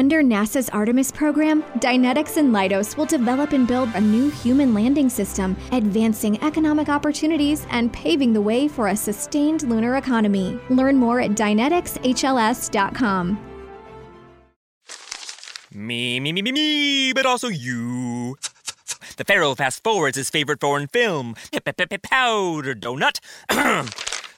Under NASA's Artemis program, Dynetics and Leidos will develop and build a new human landing system, advancing economic opportunities and paving the way for a sustained lunar economy. Learn more at DyneticsHLS.com. Me, but also you. The Pharaoh fast-forwards his favorite foreign film, Powder Donut.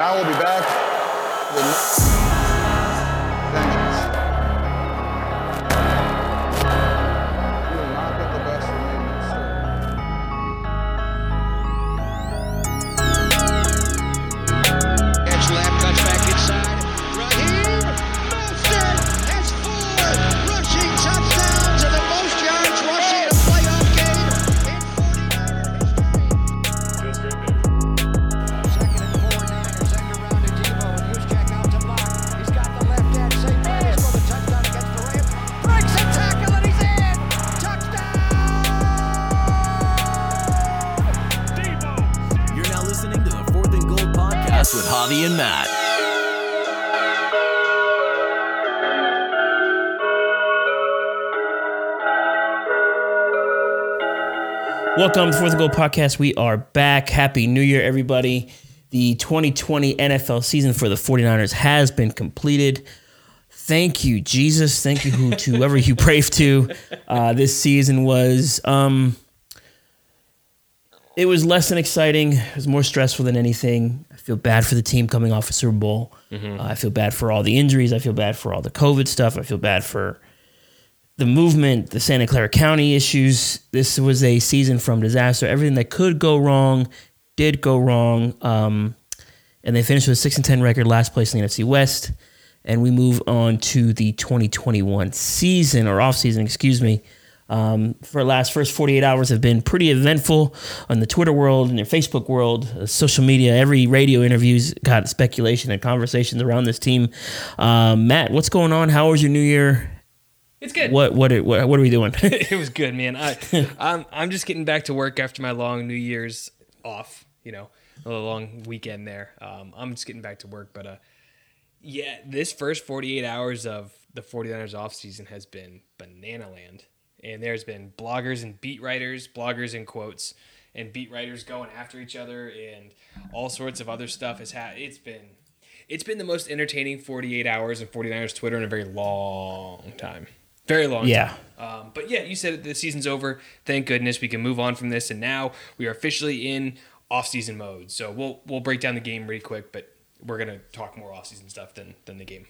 I will be back with vengeance. You will not get the best of me. Edge left, cuts back inside. Raheem Mostert has 4 rushing touchdowns and the most yards rushing in a playoff game in 49ers history. Feels great, baby. With Javi and Matt. Welcome to Fourth and Goal Podcast. We are back. Happy New Year, everybody. The 2020 NFL season for the 49ers has been completed. Thank you, Jesus. Thank you to whoever you prayed to. This season was... It was less than exciting. It was more stressful than anything. I feel bad for the team coming off a Super Bowl. Mm-hmm. I feel bad for all the injuries. I feel bad for all the COVID stuff. I feel bad for the movement, the Santa Clara County issues. This was a season from disaster. Everything that could go wrong did go wrong. And they finished with a 6-10 record, last place in the NFC West. And we move on to the 2021 season, or offseason, excuse me. For the first 48 hours have been pretty eventful on the Twitter world and the Facebook world, social media. Every radio interview's got speculation and conversations around this team. Matt, what's going on? How was your New Year? It's good. What are we doing? It was good, man. I'm just getting back to work after my long New Year's off. You know, a long weekend there. I'm just getting back to work, but yeah, this first 48 hours of the 49ers offseason has been banana land. And there's been bloggers and beat writers, bloggers in quotes, and beat writers going after each other, and all sorts of other stuff. It's been the most entertaining 48 hours of 49ers Twitter in a very long time. Very long time. Yeah. But yeah, you said that the season's over. Thank goodness we can move on from this, and now we are officially in off-season mode. So we'll break down the game really quick, but we're going to talk more off-season stuff than the game.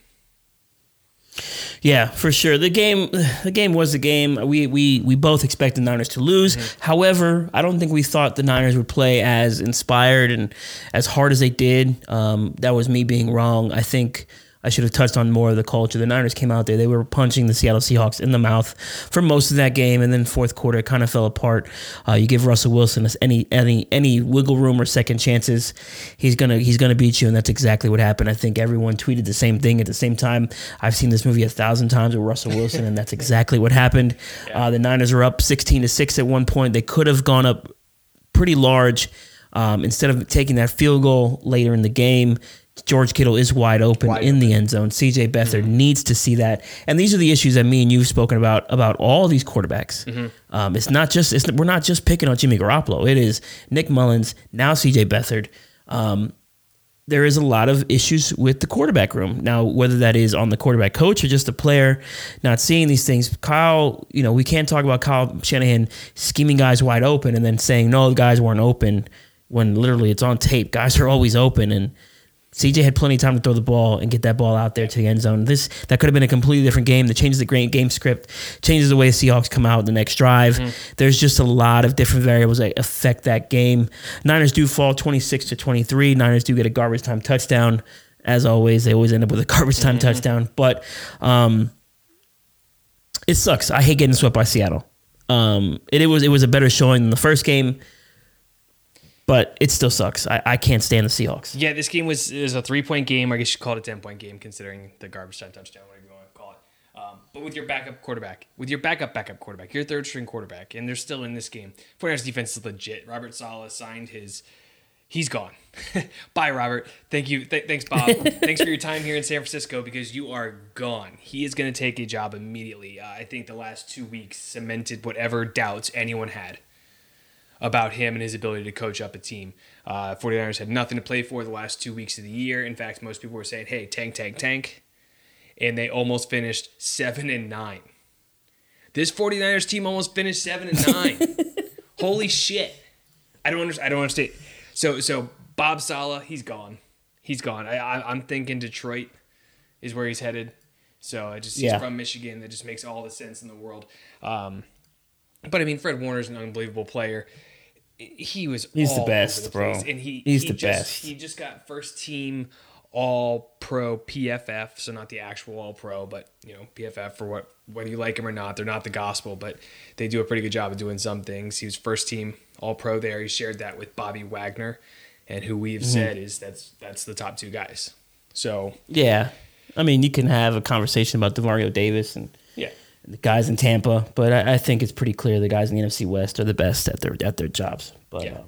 Yeah, for sure. The game was the game. We both expect the Niners to lose. Mm-hmm. However, I don't think we thought the Niners would play as inspired and as hard as they did. That was me being wrong. I think I should have touched on more of the culture. The Niners came out there. They were punching the Seattle Seahawks in the mouth for most of that game, and then fourth quarter, it kind of fell apart. You give Russell Wilson any wiggle room or second chances, he's gonna beat you, and that's exactly what happened. I think everyone tweeted the same thing at the same time. I've seen this movie 1,000 times with Russell Wilson, and that's exactly what happened. Yeah. The Niners were up 16-6 at one point. They could have gone up pretty large. Instead of taking that field goal later in the game, George Kittle is wide open in the end zone. CJ Beathard needs to see that. And these are the issues that me and you've spoken about all these quarterbacks. Mm-hmm. We're not just picking on Jimmy Garoppolo. It is Nick Mullins, now CJ Beathard. There is a lot of issues with the quarterback room. Now, whether that is on the quarterback coach or just a player not seeing these things, Kyle, you know, we can't talk about Kyle Shanahan scheming guys wide open and then saying, no, the guys weren't open when literally it's on tape. Guys are always open, and CJ had plenty of time to throw the ball and get that ball out there to the end zone. That could have been a completely different game that changes the game script, changes the way the Seahawks come out the next drive. Mm-hmm. There's just a lot of different variables that affect that game. Niners do fall 26-23. Niners do get a garbage time touchdown. As always, they always end up with a garbage time touchdown. But it sucks. I hate getting swept by Seattle. It was a better showing than the first game, but it still sucks. I can't stand the Seahawks. Yeah, this game was a 3-point game. I guess you called it a 10-point game considering the garbage time touchdown, whatever you want to call it. But with your backup quarterback, your third string quarterback, and they're still in this game. 49ers defense is legit. Robert Saleh signed his. He's gone. Bye, Robert. Thank you. Thanks, Bob. Thanks for your time here in San Francisco because you are gone. He is going to take a job immediately. I think the last 2 weeks cemented whatever doubts anyone had about him and his ability to coach up a team. 49ers had nothing to play for the last 2 weeks of the year. In fact, most people were saying, hey, tank. And they almost finished 7-9. This 49ers team almost finished 7-9. Holy shit. I don't understand. So Bob Saleh, he's gone. I'm thinking Detroit is where he's headed. So He's from Michigan. That just makes all the sense in the world. But I mean, Fred Warner's an unbelievable player. He's all the best, over the place, bro. And he's the best. He just got first team All-Pro PFF, so not the actual All-Pro, but you know PFF for what whether you like him or not. They're not the gospel, but they do a pretty good job of doing some things. He was first team All-Pro there. He shared that with Bobby Wagner, and who we've said is that's the top two guys. So yeah, I mean you can have a conversation about DeMario Davis and the guys in Tampa, but I think it's pretty clear the guys in the NFC West are the best at their jobs. But yeah.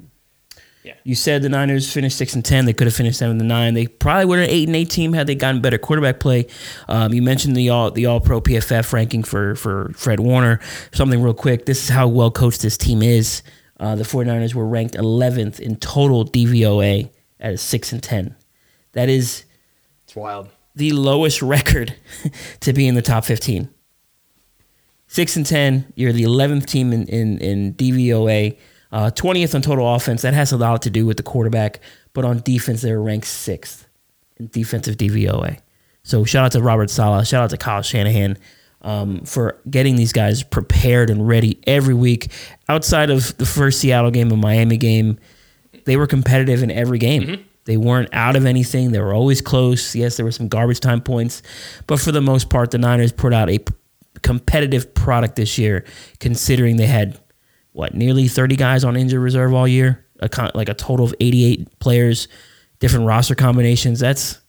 Yeah. You said the Niners finished 6-10. They could have finished 7-9. They probably would have 8-8 team had they gotten better quarterback play. You mentioned the All-Pro PFF ranking for Fred Warner. Something real quick. This is how well coached this team is. The 49ers were ranked 11th in total DVOA at a 6-10. That is, it's wild. The lowest record to be in the top 15. 6-10. You're the 11th team in DVOA. 20th on total offense. That has a lot to do with the quarterback, but on defense, they were ranked 6th in defensive DVOA. So shout out to Robert Saleh. Shout out to Kyle Shanahan for getting these guys prepared and ready every week. Outside of the first Seattle game and Miami game, they were competitive in every game. Mm-hmm. They weren't out of anything. They were always close. Yes, there were some garbage time points, but for the most part, the Niners put out a competitive product this year, considering they had nearly 30 guys on injured reserve all year, a total of 88 players, different roster combinations. That's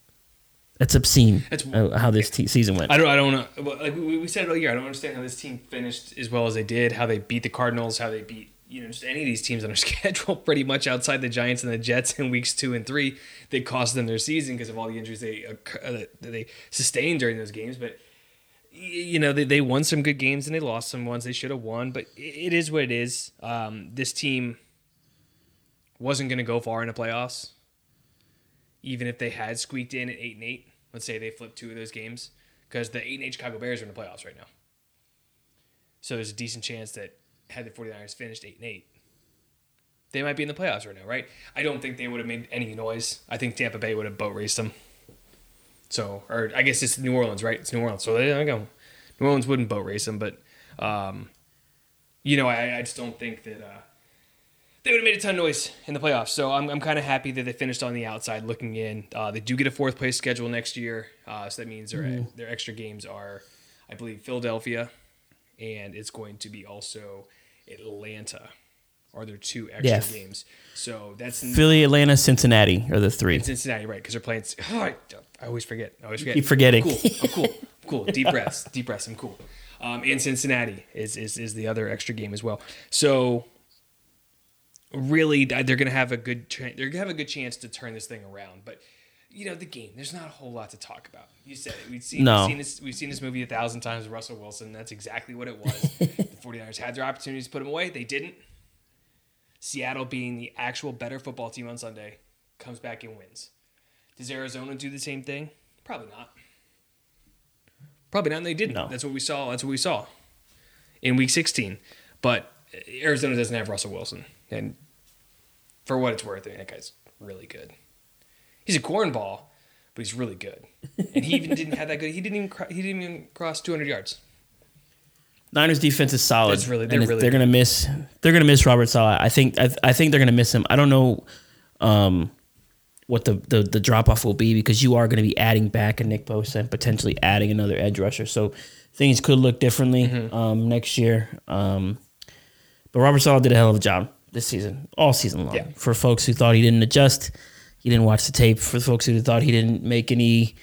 obscene. That's how this season went. I don't know. Like we said it all year, I don't understand how this team finished as well as they did, how they beat the Cardinals, how they beat just any of these teams on their schedule pretty much outside the Giants and the Jets in weeks 2 and 3. They cost them their season because of all the injuries they sustained during those games, but they won some good games and they lost some ones they should have won, but it is what it is. This team wasn't going to go far in the playoffs, even if they had squeaked in at 8-8. Let's say they flipped 2 of those games, because the 8-8 Chicago Bears are in the playoffs right now. So there's a decent chance that had the 49ers finished 8-8, they might be in the playoffs right now, right? I don't think they would have made any noise. I think Tampa Bay would have boat raced them. So, or I guess it's New Orleans, right? It's New Orleans. So there you go. New Orleans wouldn't boat race them, but, I just don't think that they would have made a ton of noise in the playoffs. So I'm kind of happy that they finished on the outside looking in. They do get a 4th place schedule next year, so that means their extra games are, I believe, Philadelphia, and it's going to be also Atlanta. Are there 2 extra games? So that's Philly, Atlanta, Cincinnati are the 3. Cincinnati, right? Because they're playing. Oh, I always forget. Keep forgetting. I'm cool. Deep breaths. I'm cool. And Cincinnati is the other extra game as well. So really, they're gonna have a good. They're gonna have a good chance to turn this thing around. But the game. There's not a whole lot to talk about. You said it. We've seen this movie 1,000 times with Russell Wilson. That's exactly what it was. The 49ers had their opportunities to put them away. They didn't. Seattle, being the actual better football team on Sunday, comes back and wins. Does Arizona do the same thing? Probably not. Probably not, and they didn't. No. That's what we saw in Week 16. But Arizona doesn't have Russell Wilson. And for what it's worth, that guy's really good. He's a cornball, but he's really good. And he even didn't have that good. He didn't even cross 200 yards. Niners defense is solid. They're gonna miss Robert Saleh. I think they're gonna miss him. I don't know what the drop off will be, because you are gonna be adding back a Nick Bosa and potentially adding another edge rusher. So things could look differently next year. But Robert Saleh did a hell of a job this season, all season long. Yeah. For folks who thought he didn't adjust, he didn't watch the tape. For folks who thought he didn't make any,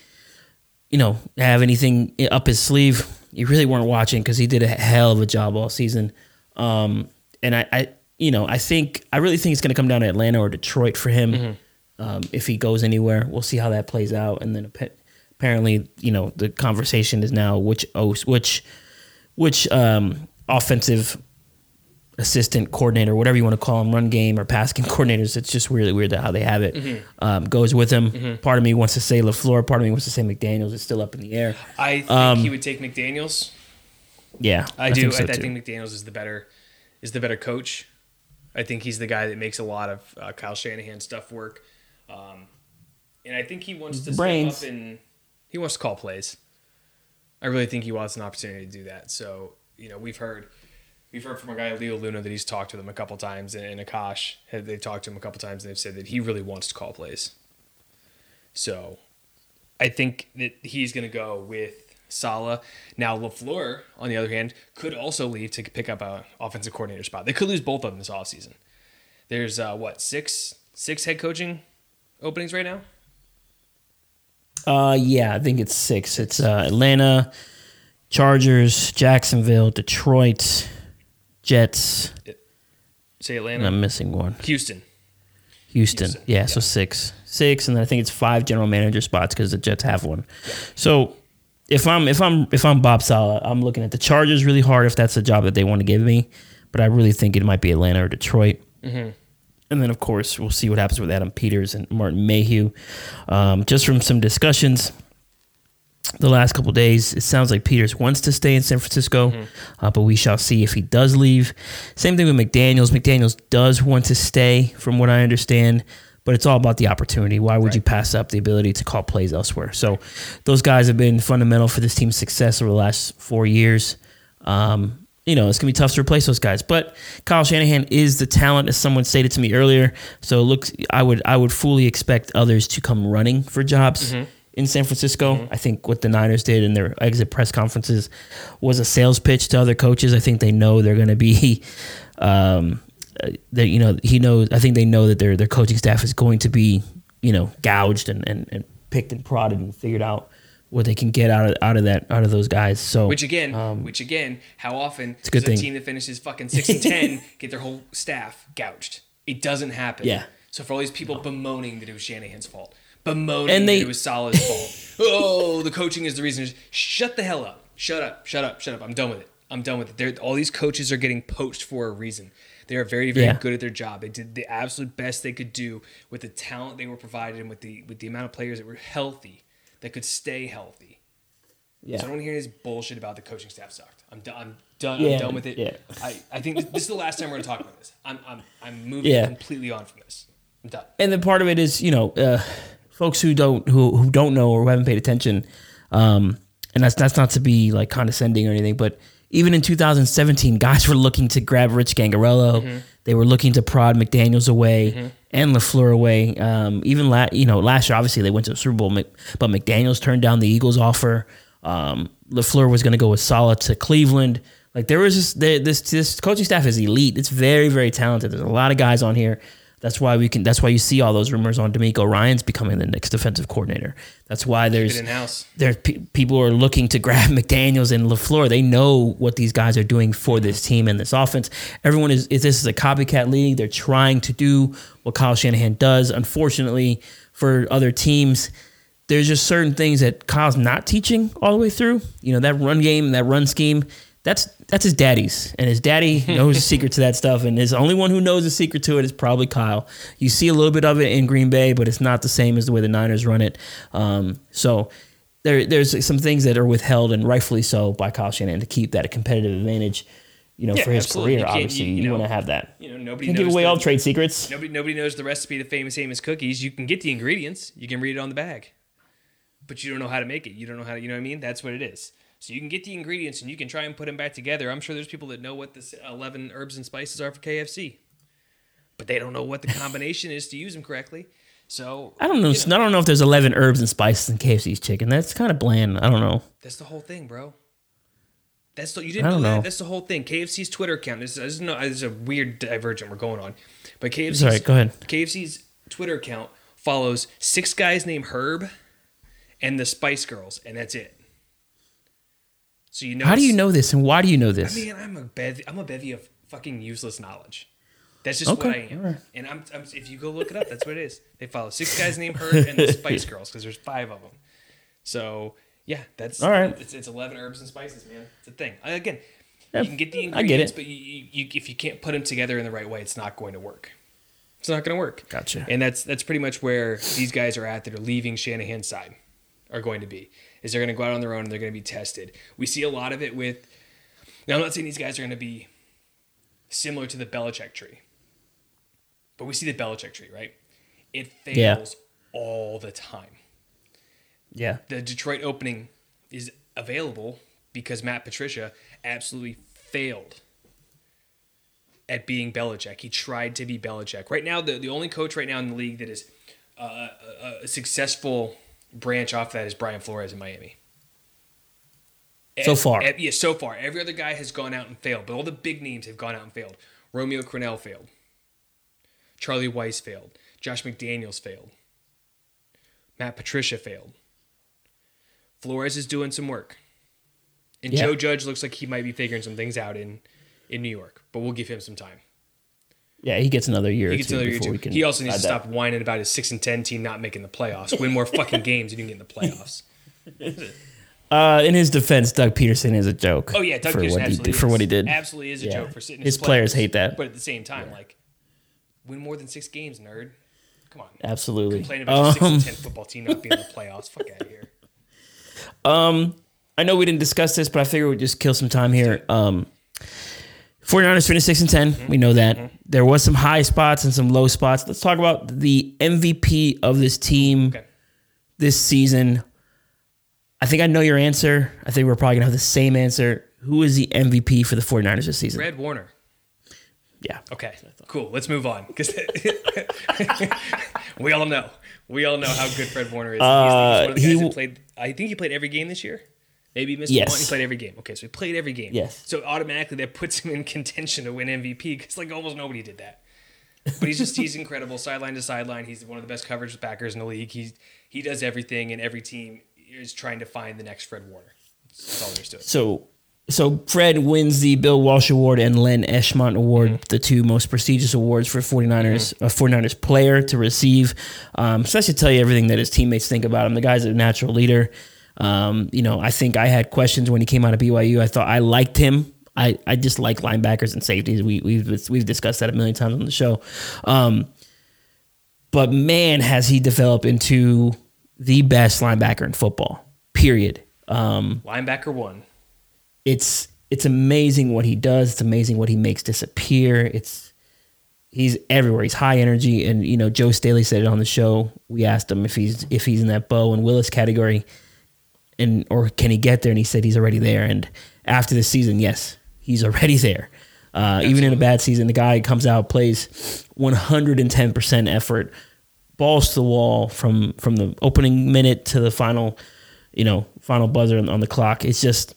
you know, have anything up his sleeve, you really weren't watching because he did a hell of a job all season. And I you know, I really think it's going to come down to Atlanta or Detroit for him. If he goes anywhere, we'll see how that plays out. And then apparently, you know, the conversation is now which offensive assistant coordinator, whatever you want to call him, run game or passing coordinators. It's just really weird that how they have it goes with him. Part of me wants to say LaFleur. Part of me wants to say McDaniels. It's still up in the air. I think he would take McDaniels. Yeah, I do. I think McDaniels is the better coach. I think he's the guy that makes a lot of Kyle Shanahan stuff work. And I think he wants to step up and he wants to call plays. I really think he wants an opportunity to do that. So, you know, we've heard from a guy, Leo Luna, that he's talked with him a couple times, and Akash, they've talked to him a couple times, and they've said that he really wants to call plays. So I think that he's going to go with Saleh. Now, LaFleur, on the other hand, could also leave to pick up an offensive coordinator spot. They could lose both of them this offseason. There's, six head coaching openings right now? Yeah, I think it's six. It's Atlanta, Chargers, Jacksonville, Detroit, Jets. Say Atlanta. And I'm missing one. Houston. Yeah, so six. Six, and then I think it's five general manager spots because the Jets have one. Yeah. So if I'm Bob Saleh, I'm looking at the Chargers really hard if that's the job that they want to give me. But I really think it might be Atlanta or Detroit. Mm-hmm. And then, of course, we'll see what happens with Adam Peters and Martin Mayhew. Just from some discussions the last couple of days, it sounds like Peters wants to stay in San Francisco, but we shall see if he does leave. Same thing with McDaniels. McDaniels does want to stay, from what I understand, but it's all about the opportunity. Why would you pass up the ability to call plays elsewhere? So those guys have been fundamental for this team's success over the last 4 years. You know, it's going to be tough to replace those guys. But Kyle Shanahan is the talent, as someone stated to me earlier. So, look, I would fully expect others to come running for jobs in San Francisco. I think what the Niners did in their exit press conferences was a sales pitch to other coaches. I think they know they're going to be I think they know that their coaching staff is going to be, you know, gouged and picked and prodded and figured out what they can get out of those guys. So which again, how often does a team that finishes fucking 6-10 get their whole staff gouged? It doesn't happen. Yeah. So for all these people bemoaning that it was Shanahan's fault, that it was Saleh's fault, oh, the coaching is the reason. Just shut the hell up. Shut up. I'm done with it. All these coaches are getting poached for a reason. They are very, very good at their job. They did the absolute best they could do with the talent they were provided and with the amount of players that were healthy. That could stay healthy. Yeah. So I don't hear this bullshit about the coaching staff sucked. I'm done. Yeah, I'm done with it. Yeah. I think this is the last time we're going to talk about this. I'm moving completely on from this. I'm done. And then part of it is, you know, folks who don't know or who haven't paid attention, and that's not to be like condescending or anything, but even in 2017, guys were looking to grab Rich Gangarello. They were looking to prod McDaniels away and LaFleur away. Even last year, obviously, they went to the Super Bowl, but McDaniels turned down the Eagles' offer. LaFleur was going to go with Saleh to Cleveland. Like, there was this coaching staff is elite. It's very, very talented. There's a lot of guys on here. That's why you see all those rumors on D'Amico Ryan's becoming the next defensive coordinator. That's why people are looking to grab McDaniels and LaFleur. They know what these guys are doing for this team and this offense. Everyone this is a copycat league. They're trying to do what Kyle Shanahan does. Unfortunately for other teams, there's just certain things that Kyle's not teaching all the way through. You know, that run game, that run scheme. That's his daddy's, and his daddy knows the secret to that stuff, and his only one who knows the secret to it is probably Kyle. You see a little bit of it in Green Bay, but it's not the same as the way the Niners run it. So there's some things that are withheld, and rightfully so, by Kyle Shanahan to keep that a competitive advantage, you know, for his career. Obviously, you want to have that. You know, nobody can give away all trade secrets. Nobody knows the recipe to famous cookies. You can get the ingredients, you can read it on the bag, but you don't know how to make it. You don't know how to, you know what I mean? That's what it is. So you can get the ingredients and you can try and put them back together. I'm sure there's people that know what the 11 herbs and spices are for KFC, but they don't know what the combination is to use them correctly. So I don't know. You know. I don't know if there's 11 herbs and spices in KFC's chicken. That's kind of bland. I don't know. That's the whole thing, bro. That's the, you didn't do that. That's the whole thing. KFC's Twitter account. This is a weird divergent we're going on. But KFC's, sorry, go ahead. KFC's Twitter account follows six guys named Herb and the Spice Girls, and that's it. So you know. How do you know this, and why do you know this? I mean, I'm a bevy of fucking useless knowledge. That's just what I am. Right. And I'm if you go look it up, that's what it is. They follow six guys named Herb and the Spice Girls because there's five of them. So yeah, that's all right. It's 11 herbs and spices, man. It's a thing. Again, you can get the ingredients, but you if you can't put them together in the right way, it's not going to work. It's not going to work. Gotcha. And that's pretty much where these guys are at that are leaving Shanahan's side are going to be. Is they're going to go out on their own and they're going to be tested. We see a lot of it with. Now I'm not saying these guys are going to be similar to the Belichick tree. But we see the Belichick tree, right? It fails all the time. Yeah. The Detroit opening is available because Matt Patricia absolutely failed at being Belichick. He tried to be Belichick. Right now, the only coach right now in the league that is a successful branch off that is Brian Flores in Miami. So far. Every other guy has gone out and failed, but all the big names have gone out and failed. Romeo Crennel failed. Charlie Weiss failed. Josh McDaniels failed. Matt Patricia failed. Flores is doing some work. And Joe Judge looks like he might be figuring some things out in New York, but we'll give him some time. Yeah, he gets another year. He gets another year. He also needs to stop whining about his 6-10 team not making the playoffs. Win more fucking games and you can get in the playoffs. In his defense, Doug Peterson is a joke. Oh, yeah, Doug Peterson absolutely is. For what he did. Absolutely is a joke for sitting his players. His players hate that. But at the same time, like, win more than 6 games, nerd. Come on. Absolutely. Complain about the 6-10 football team not being in the playoffs. Fuck out of here. I know we didn't discuss this, but I figured we'd just kill some time here. 49ers finished 6-10. Mm-hmm. We know that. Mm-hmm. There was some high spots and some low spots. Let's talk about the MVP of this team this season. I think I know your answer. I think we're probably going to have the same answer. Who is the MVP for the 49ers this season? Fred Warner. Yeah. Okay, cool. Let's move on. Because We all know how good Fred Warner is. He's one of the guys who played. I think he played every game this year. Maybe he missed one. He played every game. Okay, so he played every game. Yes. So automatically that puts him in contention to win MVP because like almost nobody did that. But he's incredible sideline to sideline. He's one of the best coverage backers in the league. He does everything, and every team is trying to find the next Fred Warner. That's all there's to it. So Fred wins the Bill Walsh Award and Len Eshmont Award, the two most prestigious awards for 49ers, a 49ers player to receive. So that should tell you everything that his teammates think about him. The guy's a natural leader. I think I had questions when he came out of BYU. I thought I liked him. I just like linebackers and safeties. We've discussed that a million times on the show. But man, has he developed into the best linebacker in football, period. Linebacker one. It's amazing what he does. It's amazing what he makes disappear. He's everywhere. He's high energy, and Joe Staley said it on the show. We asked him if he's in that Bo and Willis category, and or can he get there? And he said he's already there. And after this season, yes, he's already there. Even in a bad season, the guy comes out, plays 110% effort, balls to the wall from the opening minute to the final buzzer on the clock. It's just.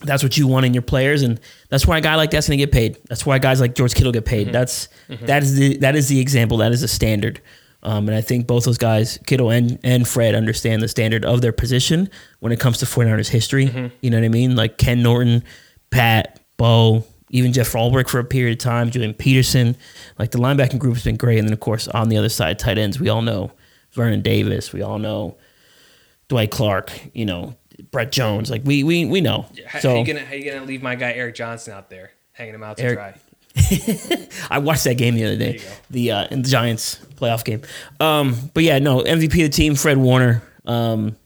That's what you want in your players, and that's why a guy like that's going to get paid. That's why guys like George Kittle get paid. Mm-hmm. That is the example. That is the standard, and I think both those guys, Kittle and Fred, understand the standard of their position when it comes to 49ers history. Mm-hmm. You know what I mean? Like Ken Norton, Pat, Bo, even Jeff Ulbrich for a period of time, Julian Peterson. Like the linebacking group has been great, and then of course on the other side, tight ends. We all know Vernon Davis. We all know Dwight Clark. Brett Jones, like we know. How you gonna leave my guy Eric Johnson out there, hanging him out to dry? I watched that game the other day, in the Giants playoff game. MVP of the team, Fred Warner. We'll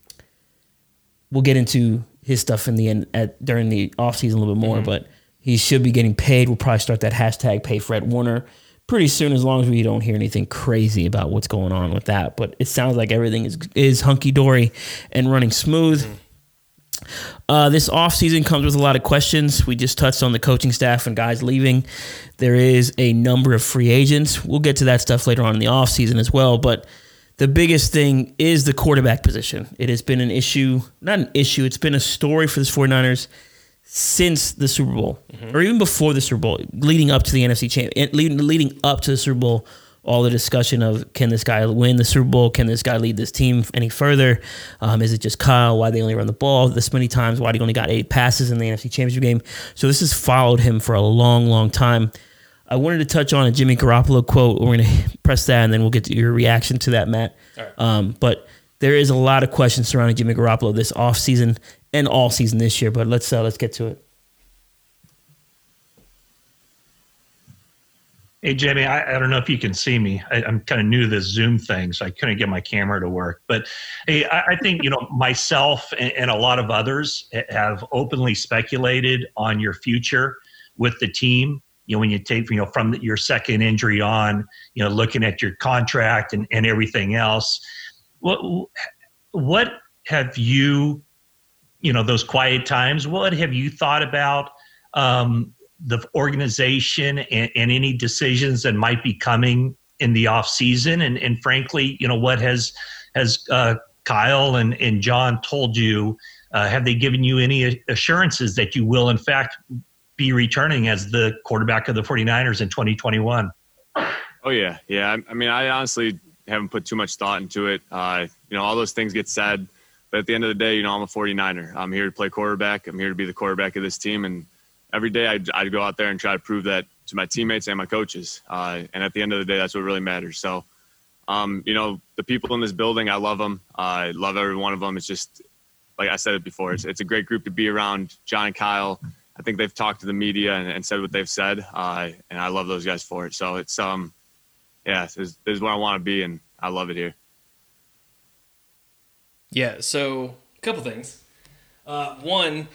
get into his stuff in the end during the offseason a little bit more, but he should be getting paid. We'll probably start that hashtag Pay Fred Warner pretty soon, as long as we don't hear anything crazy about what's going on with that. But it sounds like everything is hunky dory and running smooth. Mm-hmm. This offseason comes with a lot of questions. We just touched on the coaching staff and guys leaving. There is a number of free agents. We'll get to that stuff later on in the offseason as well. But the biggest thing is the quarterback position. It has been an issue. Not an issue. It's been a story for this 49ers since the Super Bowl, or even before the Super Bowl, leading up to the NFC Championship, leading up to the Super Bowl, all the discussion of, can this guy win the Super Bowl? Can this guy lead this team any further? Is it just Kyle? Why they only run the ball this many times? Why he only got 8 passes in the NFC Championship game? So this has followed him for a long, long time. I wanted to touch on a Jimmy Garoppolo quote. We're going to press that, and then we'll get to your reaction to that, Matt. All right. But there is a lot of questions surrounding Jimmy Garoppolo this offseason and all season this year. But let's get to it. Hey, Jamie, I don't know if you can see me. I'm kind of new to this Zoom thing, so I couldn't get my camera to work. But hey, I think, you know, myself and a lot of others have openly speculated on your future with the team. You know, when you take, you know, from your second injury on, you know, looking at your contract and everything else, what have you, you know, those quiet times, what have you thought about the organization and any decisions that might be coming in the off season? And frankly, you know, what has Kyle and John told you? Have they given you any assurances that you will, in fact, be returning as the quarterback of the 49ers in 2021? Oh, yeah. Yeah. I mean, I honestly haven't put too much thought into it. You know, all those things get said, but at the end of the day, you know, I'm a 49er. I'm here to play quarterback. I'm here to be the quarterback of this team. And every day I'd go out there and try to prove that to my teammates and my coaches. And at the end of the day, that's what really matters. So, you know, the people in this building, I love them. I love every one of them. It's just, like I said it before, it's a great group to be around. John and Kyle, I think they've talked to the media and said what they've said, and I love those guys for it. So it's, yeah, this is where I want to be, and I love it here. Yeah, so a couple things. One,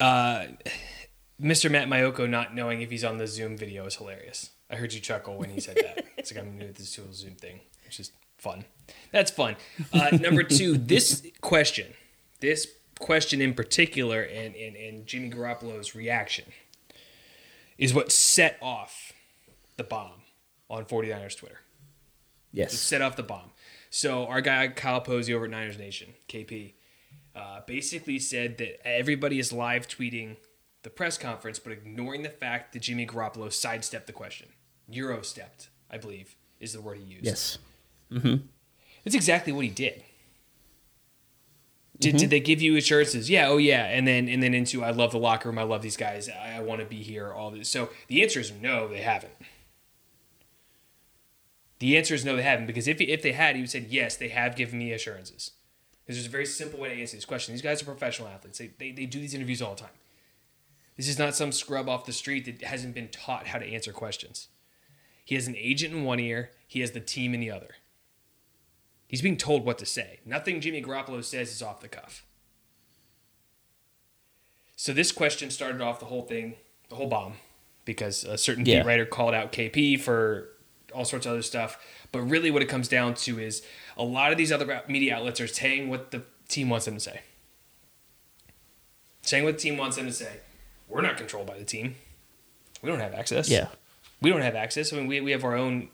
Mr. Matt Maiocco not knowing if he's on the Zoom video is hilarious. I heard you chuckle when he said that. It's like, I'm new at this whole Zoom thing, which is fun. That's fun. Number 2, this question in particular and Jimmy Garoppolo's reaction is what set off the bomb on 49ers Twitter. Yes. It set off the bomb. So our guy, Kyle Posey over at Niners Nation, KP, basically said that everybody is live tweeting the press conference, but ignoring the fact that Jimmy Garoppolo sidestepped the question. Euro-stepped, I believe, is the word he used. Yes. Mm-hmm. That's exactly what he did. Did they give you assurances? Yeah, oh yeah. And then into, I love the locker room, I love these guys, I want to be here, all this. So the answer is no, they haven't. The answer is no, they haven't, because if they had, he would have said, yes, they have given me assurances. Because there's a very simple way to answer this question. These guys are professional athletes. They do these interviews all the time. This is not some scrub off the street that hasn't been taught how to answer questions. He has an agent in one ear, he has the team in the other. He's being told what to say. Nothing Jimmy Garoppolo says is off the cuff. So this question started off the whole thing, the whole bomb, because a certain beat writer called out KP for all sorts of other stuff. But really what it comes down to is a lot of these other media outlets are saying what the team wants them to say. Saying what the team wants them to say. We're not controlled by the team. We don't have access. Yeah. We don't have access. I mean, we have our own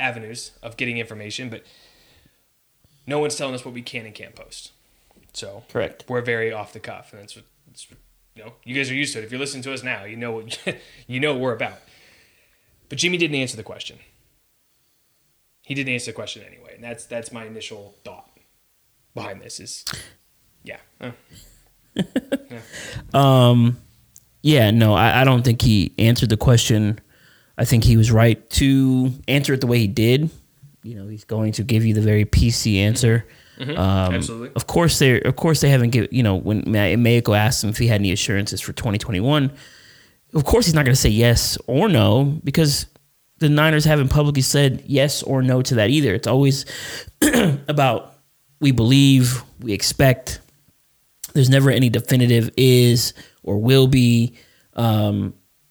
avenues of getting information, but no one's telling us what we can and can't post. So correct. We're very off the cuff, and that's what, you know, you guys are used to it. If you're listening to us now, you know what you know what we're about. But Jimmy didn't answer the question. He didn't answer the question anyway, and that's my initial thought behind this. Is I don't think he answered the question. I think he was right to answer it the way he did. You know, he's going to give you the very PC answer. Mm-hmm. Absolutely. Of course they haven't given, you know, when Maiocco asked him if he had any assurances for 2021, of course he's not going to say yes or no, because the Niners haven't publicly said yes or no to that either. It's always about, we believe, we expect. There's never any definitive is or will be for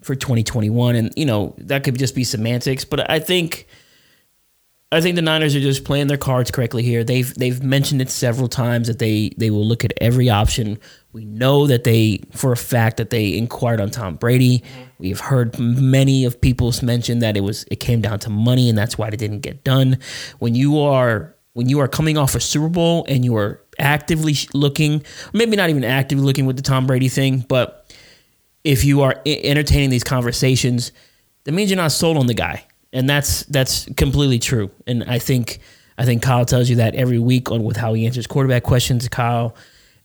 2021. And, you know, that could just be semantics, but I think the Niners are just playing their cards correctly here. They've mentioned it several times that they will look at every option. We know that they, for a fact, that they inquired on Tom Brady. We've heard many of people's mention that it came down to money, and that's why they didn't get done. When you are coming off a Super Bowl and you are actively looking, maybe not even actively looking with the Tom Brady thing, but if you are entertaining these conversations, that means you're not sold on the guy. And that's completely true. And I think Kyle tells you that every week on with how he answers quarterback questions, Kyle,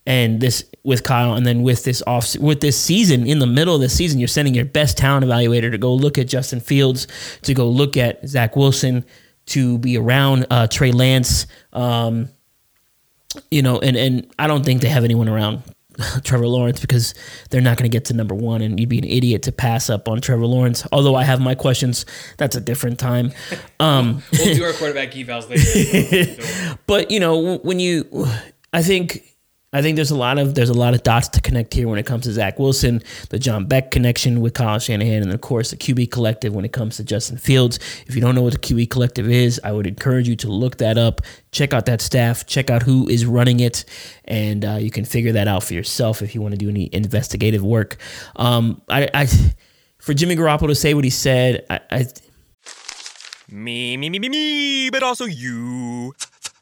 and this with Kyle, and then with this season, in the middle of the season, you're sending your best talent evaluator to go look at Justin Fields, to go look at Zach Wilson, to be around Trey Lance, and I don't think they have anyone around Trevor Lawrence, because they're not going to get to number one, and you'd be an idiot to pass up on Trevor Lawrence. Although I have my questions, that's a different time. We'll do our quarterback evals later. But I think there's a lot of dots to connect here when it comes to Zach Wilson, the John Beck connection with Kyle Shanahan, and of course the QB Collective when it comes to Justin Fields. If you don't know what the QB Collective is, I would encourage you to look that up, check out that staff, check out who is running it, and you can figure that out for yourself if you want to do any investigative work. For Jimmy Garoppolo to say what he said, me, but also you.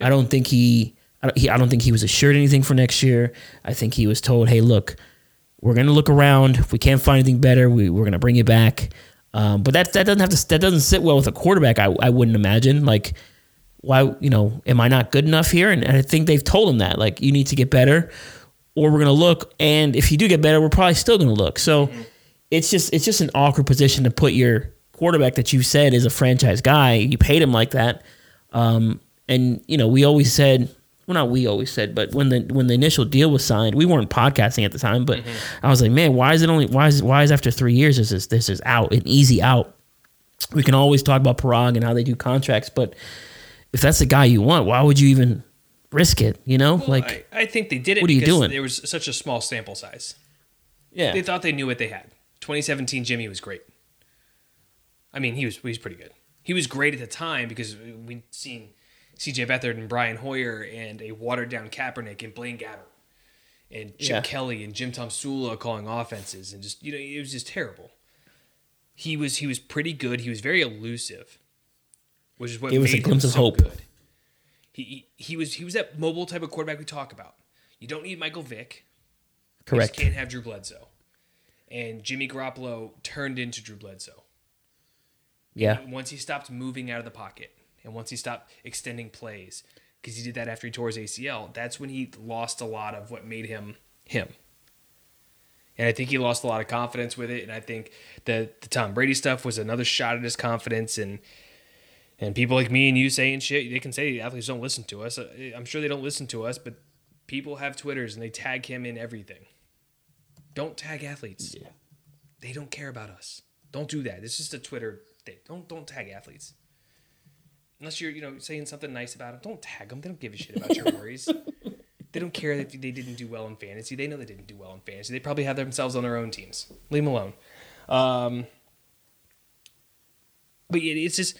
I don't think he was assured anything for next year. I think he was told, hey, look, we're going to look around. If we can't find anything better, we're going to bring you back. But that doesn't sit well with a quarterback, I wouldn't imagine. Like, why, am I not good enough here? And I think they've told him that, like, you need to get better or we're going to look. And if you do get better, we're probably still going to look. So it's just an awkward position to put your quarterback that you said is a franchise guy. You paid him like that. And, but when the initial deal was signed, we weren't podcasting at the time, but I was like, man, why is after 3 years this is out, an easy out? We can always talk about Parag and how they do contracts, but if that's the guy you want, why would you even risk it? I think they did it because there was such a small sample size. Yeah. They thought they knew what they had. 2017 Jimmy was great. I mean, he was pretty good. He was great at the time because we'd seen CJ Beathard and Brian Hoyer and a watered-down Kaepernick and Blaine Gabbert and Chip Kelly and Jim Tomsula calling offenses, and just it was just terrible. He was pretty good. He was very elusive, which is what made him so good. It was a glimpse of hope. He was that mobile type of quarterback we talk about. You don't need Michael Vick. Correct. You just can't have Drew Bledsoe, and Jimmy Garoppolo turned into Drew Bledsoe. Yeah. Once he stopped moving out of the pocket. And once he stopped extending plays, because he did that after he tore his ACL, that's when he lost a lot of what made him him. And I think he lost a lot of confidence with it. And I think the Tom Brady stuff was another shot at his confidence. And people like me and you saying shit, they can say athletes don't listen to us. I'm sure they don't listen to us, but people have Twitters and they tag him in everything. Don't tag athletes. Yeah. They don't care about us. Don't do that. It's just a Twitter thing. Don't tag athletes. Unless you're, saying something nice about them. Don't tag them. They don't give a shit about your worries. They don't care that they didn't do well in fantasy. They know they didn't do well in fantasy. They probably have themselves on their own teams. Leave them alone. But it's just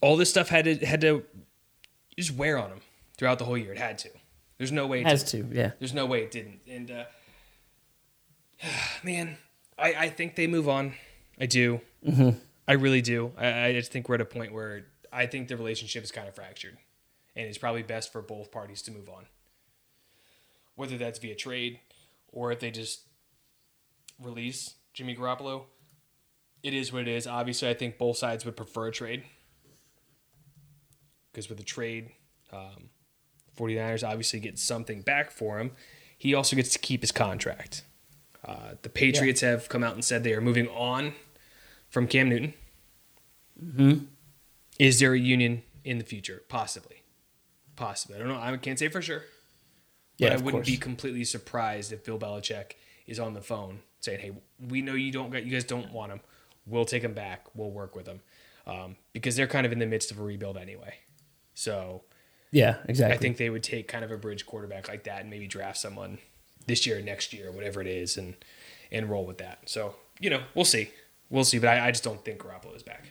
all this stuff had to just wear on them throughout the whole year. It had to. There's no way it has didn't. To. Yeah. There's no way it didn't. And man, I think they move on. I do. Mm-hmm. I really do. I just think we're at a point where I think the relationship is kind of fractured, and it's probably best for both parties to move on. Whether that's via trade or if they just release Jimmy Garoppolo, it is what it is. Obviously, I think both sides would prefer a trade, because with a trade, 49ers obviously get something back for him. He also gets to keep his contract. The Patriots have come out and said they are moving on from Cam Newton. Mm-hmm. Is there a union in the future? Possibly. I don't know. I can't say for sure. But I wouldn't be completely surprised if Bill Belichick is on the phone saying, hey, we know you guys don't want him. We'll take him back. We'll work with him. Because they're kind of in the midst of a rebuild anyway. So yeah, exactly. I think they would take kind of a bridge quarterback like that and maybe draft someone this year or next year, whatever it is, and and roll with that. So, you know, we'll see. We'll see, but I just don't think Garoppolo is back.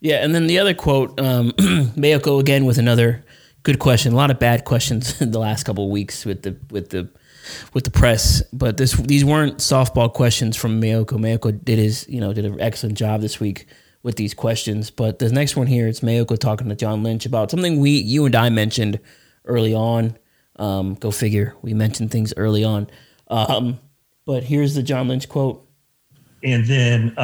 Yeah, and then the other quote, Mayoko again with another good question. A lot of bad questions in the last couple of weeks with the press, but these weren't softball questions from Mayoko. Mayoko did an excellent job this week with these questions. But the next one here, it's Mayoko talking to John Lynch about something you and I mentioned early on. Go figure, we mentioned things early on. But here's the John Lynch quote. And then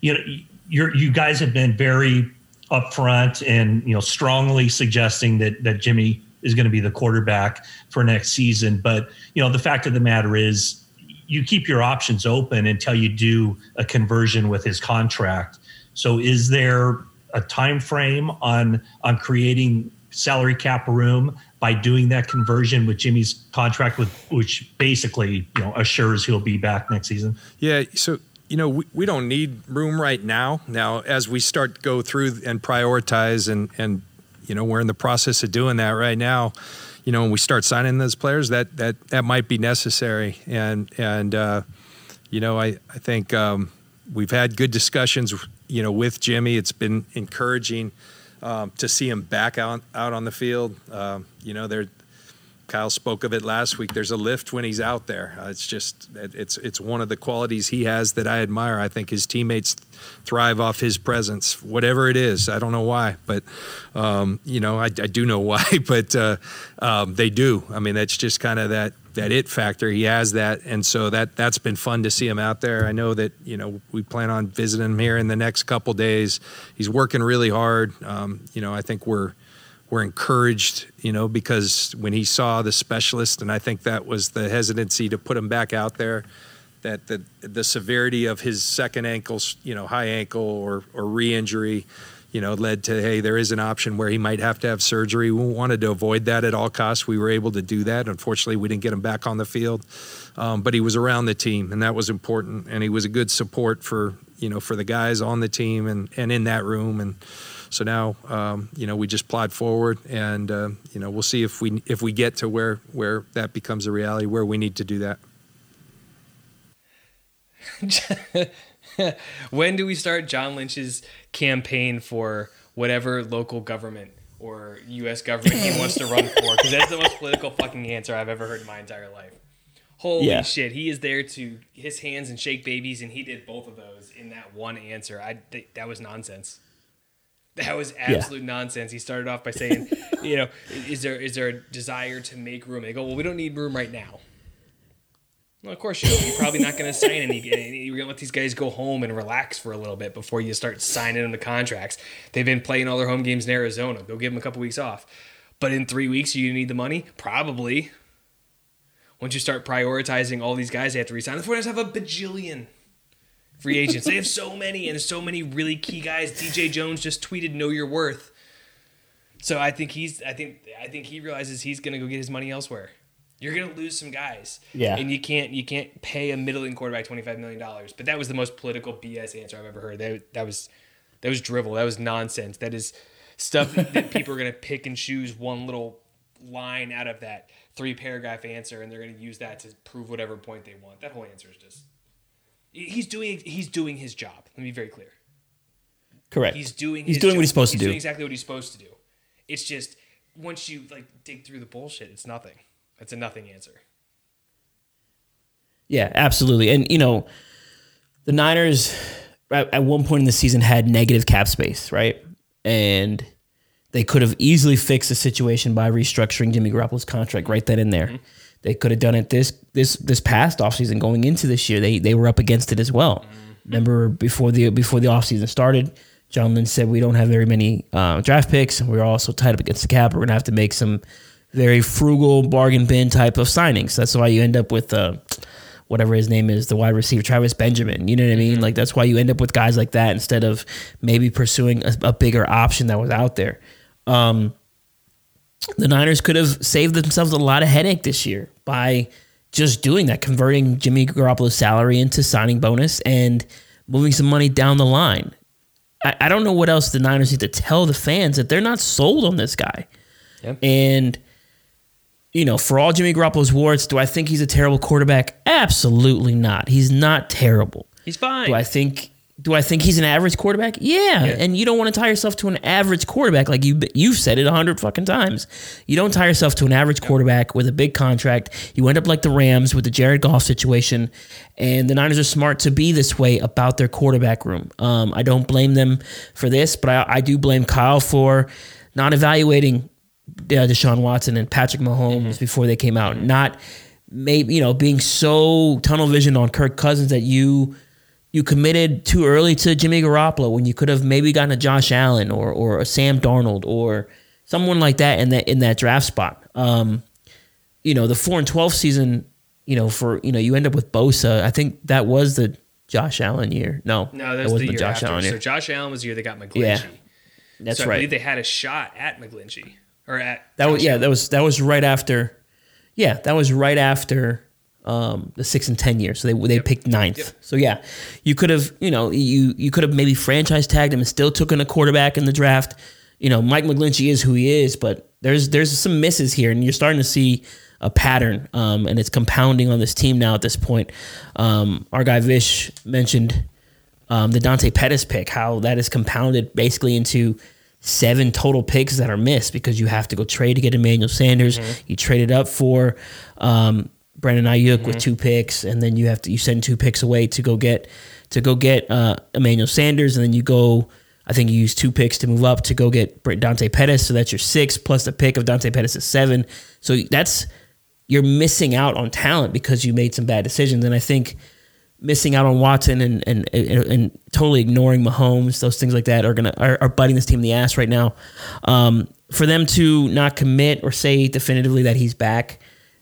you guys have been very upfront and strongly suggesting that Jimmy is going to be the quarterback for next season. But the fact of the matter is, you keep your options open until you do a conversion with his contract. So is there a time frame on creating salary cap room by doing that conversion with Jimmy's contract, which basically assures he'll be back next season? Yeah. So we don't need room right now. Now, as we start to go through and prioritize and we're in the process of doing that right now, when we start signing those players, that might be necessary. I think we've had good discussions, with Jimmy. It's been encouraging to see him back out on the field. Kyle spoke of it last week. There's a lift when he's out there. It's one of the qualities he has that I admire. I think his teammates thrive off his presence, whatever it is. I don't know why, but I do know why, but they do. I mean, that's just kind of that it factor. He has that. And so that's been fun to see him out there. I know that, we plan on visiting him here in the next couple days. He's working really hard. I think we're encouraged, because when he saw the specialist, and I think that was the hesitancy to put him back out there, that the severity of his second ankle, high ankle or re-injury, led to, hey, there is an option where he might have to have surgery. We wanted to avoid that at all costs. We were able to do that. Unfortunately, we didn't get him back on the field, but he was around the team, and that was important. And he was a good support for the guys on the team and in that room. And so now, we just plod forward, and we'll see if we get to where that becomes a reality, where we need to do that. When do we start John Lynch's campaign for whatever local government or U.S. government he wants to run for? Because that's the most political fucking answer I've ever heard in my entire life. Holy shit, he is there to his hands and shake babies, and he did both of those in that one answer. I think that was nonsense. That was absolute nonsense. He started off by saying, is there a desire to make room? They go, well, we don't need room right now. Well, of course you don't. You're probably not going to sign any. You're going to let these guys go home and relax for a little bit before you start signing them the contracts. They've been playing all their home games in Arizona. Go give them a couple weeks off. But in 3 weeks, you need the money? Probably. Once you start prioritizing all these guys they have to resign, the 49ers have a bajillion free agents. They have so many, and so many really key guys. DJ Jones just tweeted, "Know your worth." So I think he realizes he's going to go get his money elsewhere. You're going to lose some guys, and you can't pay a middling quarterback $25 million. But that was the most political BS answer I've ever heard. That was drivel. That was nonsense. That is stuff that people are going to pick and choose one little line out of that 3-paragraph answer, and they're going to use that to prove whatever point they want. That whole answer is just. He's doing his job. Let me be very clear. Correct. He's doing what he's supposed to do. He's doing exactly what he's supposed to do. It's just once you dig through the bullshit, it's nothing. That's a nothing answer. Yeah, absolutely. And the Niners at one point in the season had negative cap space, right? And they could have easily fixed the situation by restructuring Jimmy Garoppolo's contract right then and there. Mm-hmm. They could have done it this past offseason going into this year. They were up against it as well. Remember before the offseason started, John Lynch said we don't have very many draft picks, and we're also tied up against the cap. We're going to have to make some very frugal bargain bin type of signings. That's why you end up with whatever his name is, the wide receiver, Travis Benjamin. You know what I mean? Mm-hmm. That's why you end up with guys like that instead of maybe pursuing a bigger option that was out there. The Niners could have saved themselves a lot of headache this year by just doing that, converting Jimmy Garoppolo's salary into signing bonus and moving some money down the line. I don't know what else the Niners need to tell the fans that they're not sold on this guy. Yep. And you know, for all Jimmy Garoppolo's warts, do I think he's a terrible quarterback? Absolutely not. He's not terrible. He's fine. Do I think he's an average quarterback? Yeah. And you don't want to tie yourself to an average quarterback. Like you've said it 100 fucking times. You don't tie yourself to an average quarterback with a big contract. You end up like the Rams with the Jared Goff situation. And the Niners are smart to be this way about their quarterback room. I don't blame them for this, but I do blame Kyle for not evaluating Deshaun Watson and Patrick Mahomes before they came out. Not maybe, you know, being so tunnel visioned on Kirk Cousins that you committed too early to Jimmy Garoppolo when you could have maybe gotten a Josh Allen or a Sam Darnold or someone like that in that draft spot. You know, the 4-12 season, you know, you end up with Bosa. I think that was the Josh Allen year. No, that was the year Josh after. Allen year. So Josh Allen was the year they got McGlinchey. Yeah, that's right. I believe they had a shot at McGlinchey or at that. That was right after. Yeah, that was right after. The 6 and 10 years, so they picked 9th. Yep. So yeah, you could have, you know, you could have maybe franchise tagged him and still took in a quarterback in the draft. You know, Mike McGlinchey is who he is, but there's some misses here, and you're starting to see a pattern, and it's compounding on this team now at this point. Our guy Vish mentioned the Dante Pettis pick, how that is compounded basically into 7 total picks that are missed because you have to go trade to get Emmanuel Sanders. You traded up for. Brandon Ayuk with 2 picks, and then you send 2 picks away to go get Emmanuel Sanders, and then I think you use 2 picks to move up to go get Dante Pettis, so that's your 6 plus the pick of Dante Pettis is 7. So you're missing out on talent because you made some bad decisions, and I think missing out on Watson and totally ignoring Mahomes, those things like that are biting this team in the ass right now. For them to not commit or say definitively that he's back.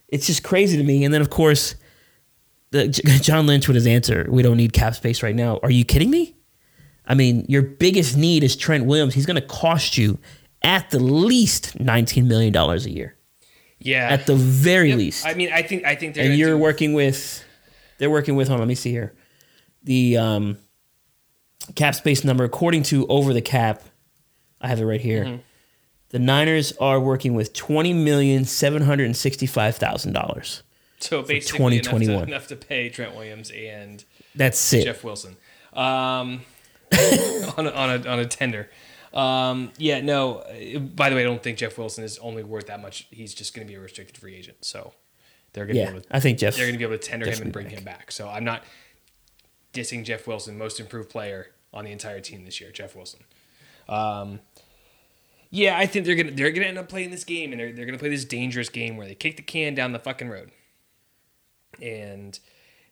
It's just crazy to me. And then, of course, John Lynch with his answer, we don't need cap space right now. Are you kidding me? I mean, your biggest need is Trent Williams. He's going to cost you at the least $19 million a year. Yeah. At the very least. I mean, I think they're... And you're working with... Hold on, let me see here. The cap space number, according to Over the Cap, I have it right here. Mm-hmm. The Niners are working with $20,765,000. So basically 2021. Enough to pay Trent Williams and Jeff Wilson on a tender. Yeah, no. By the way, I don't think Jeff Wilson is only worth that much. He's just going to be a restricted free agent. So they're going to they're going to be able to tender him and bring him back. So I'm not dissing Jeff Wilson, most improved player on the entire team this year, Jeff Wilson. Yeah, I think they're gonna end up playing this game, and they're gonna play this dangerous game where they kick the can down the fucking road, and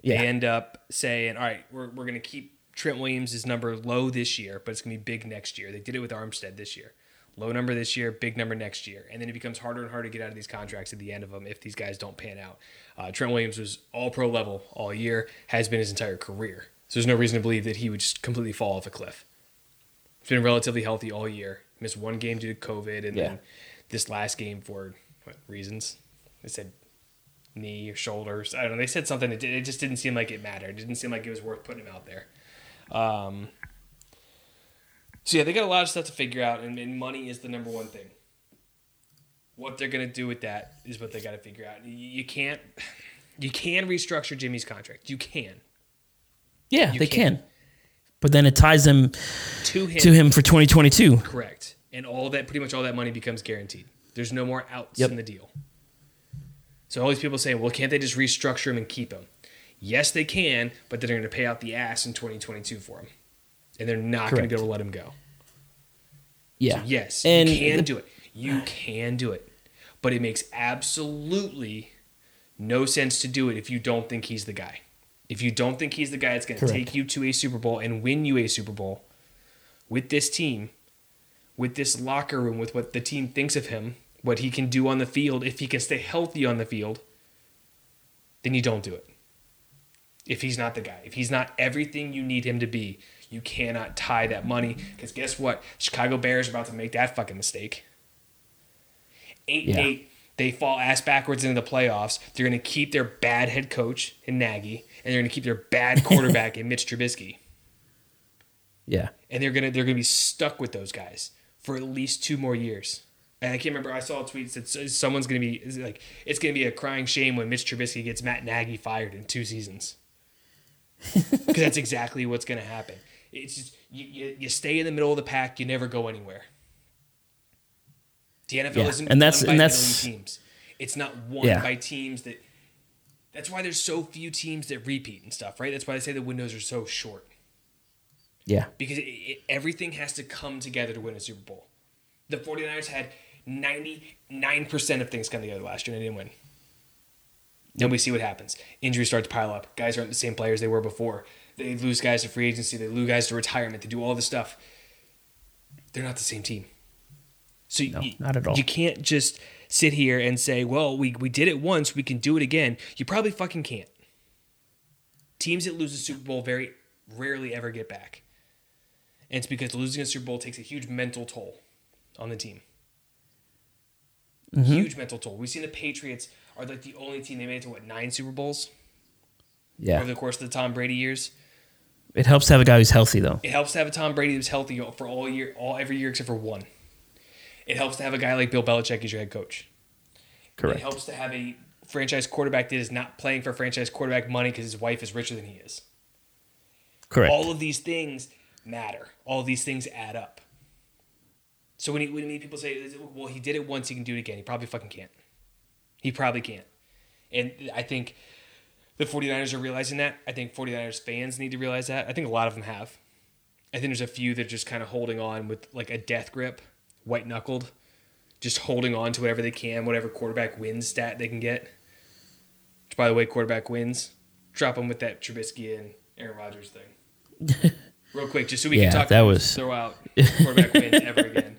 they end up saying, "All right, we're gonna keep Trent Williams' number low this year, but it's gonna be big next year." They did it with Armstead this year, low number this year, big number next year, and then it becomes harder and harder to get out of these contracts at the end of them if these guys don't pan out. Trent Williams was All-Pro level all year, has been his entire career, so there's no reason to believe that he would just completely fall off a cliff. He's been relatively healthy all year. Missed one game due to COVID, and then this last game for what reasons? They said knee or shoulders. I don't know. They said something. It just didn't seem like it mattered. It didn't seem like it was worth putting him out there. So, yeah, they got a lot of stuff to figure out, and money is the number one thing. What they're going to do with that is what they got to figure out. You can restructure Jimmy's contract. You can. Yeah, they can. But then it ties them to him for 2022. Correct. And pretty much all that money becomes guaranteed. There's no more outs in the deal. So all these people saying, well, can't they just restructure him and keep him? Yes, they can, but they're going to pay out the ass in 2022 for him. And they're not going to be able to let him go. Yeah. So yes, and you can do it. You can do it. But it makes absolutely no sense to do it if you don't think he's the guy. If you don't think he's the guy that's going to take you to a Super Bowl and win you a Super Bowl with this team, with this locker room, with what the team thinks of him, what he can do on the field, if he can stay healthy on the field, then you don't do it. If he's not the guy, if he's not everything you need him to be, you cannot tie that money. Because guess what? Chicago Bears are about to make that fucking mistake. 8-8. They fall ass backwards into the playoffs. They're going to keep their bad head coach in Nagy, and they're going to keep their bad quarterback in Mitch Trubisky. Yeah, and they're going to be stuck with those guys for at least 2 more years. And I can't remember, I saw a tweet that said someone's going to be, like, it's going to be a crying shame when Mitch Trubisky gets Matt Nagy fired in 2 seasons. Because that's exactly what's going to happen. It's just, you stay in the middle of the pack, you never go anywhere. The NFL isn't won by middling teams. It's not won by teams that... That's why there's so few teams that repeat and stuff, right? That's why they say the windows are so short. Yeah. Because everything has to come together to win a Super Bowl. The 49ers had 99% of things come together last year and they didn't win. Then we see what happens. Injuries start to pile up. Guys aren't the same players they were before. They lose guys to free agency. They lose guys to retirement. They do all this stuff. They're not the same team. So no, not at all. You can't just sit here and say, well, we did it once, we can do it again. You probably fucking can't. Teams that lose a Super Bowl very rarely ever get back. And it's because losing a Super Bowl takes a huge mental toll on the team. Mm-hmm. Huge mental toll. We've seen the Patriots are like the only team they made it to, 9 Super Bowls? Yeah. Over the course of the Tom Brady years. It helps to have a guy who's healthy, though. It helps to have a Tom Brady who's healthy for every year except for one. It helps to have a guy like Bill Belichick as your head coach. Correct. It helps to have a franchise quarterback that is not playing for franchise quarterback money because his wife is richer than he is. Correct. All of these things matter. All of these things add up. So when people say, well, he did it once, he can do it again. He probably fucking can't. He probably can't. And I think the 49ers are realizing that. I think 49ers fans need to realize that. I think a lot of them have. I think there's a few that are just kind of holding on with like a death grip. White-knuckled, just holding on to whatever they can, whatever quarterback wins stat they can get. Which, by the way, quarterback wins. Drop them with that Trubisky and Aaron Rodgers thing. Real quick, just so we can talk about throw out quarterback wins ever again.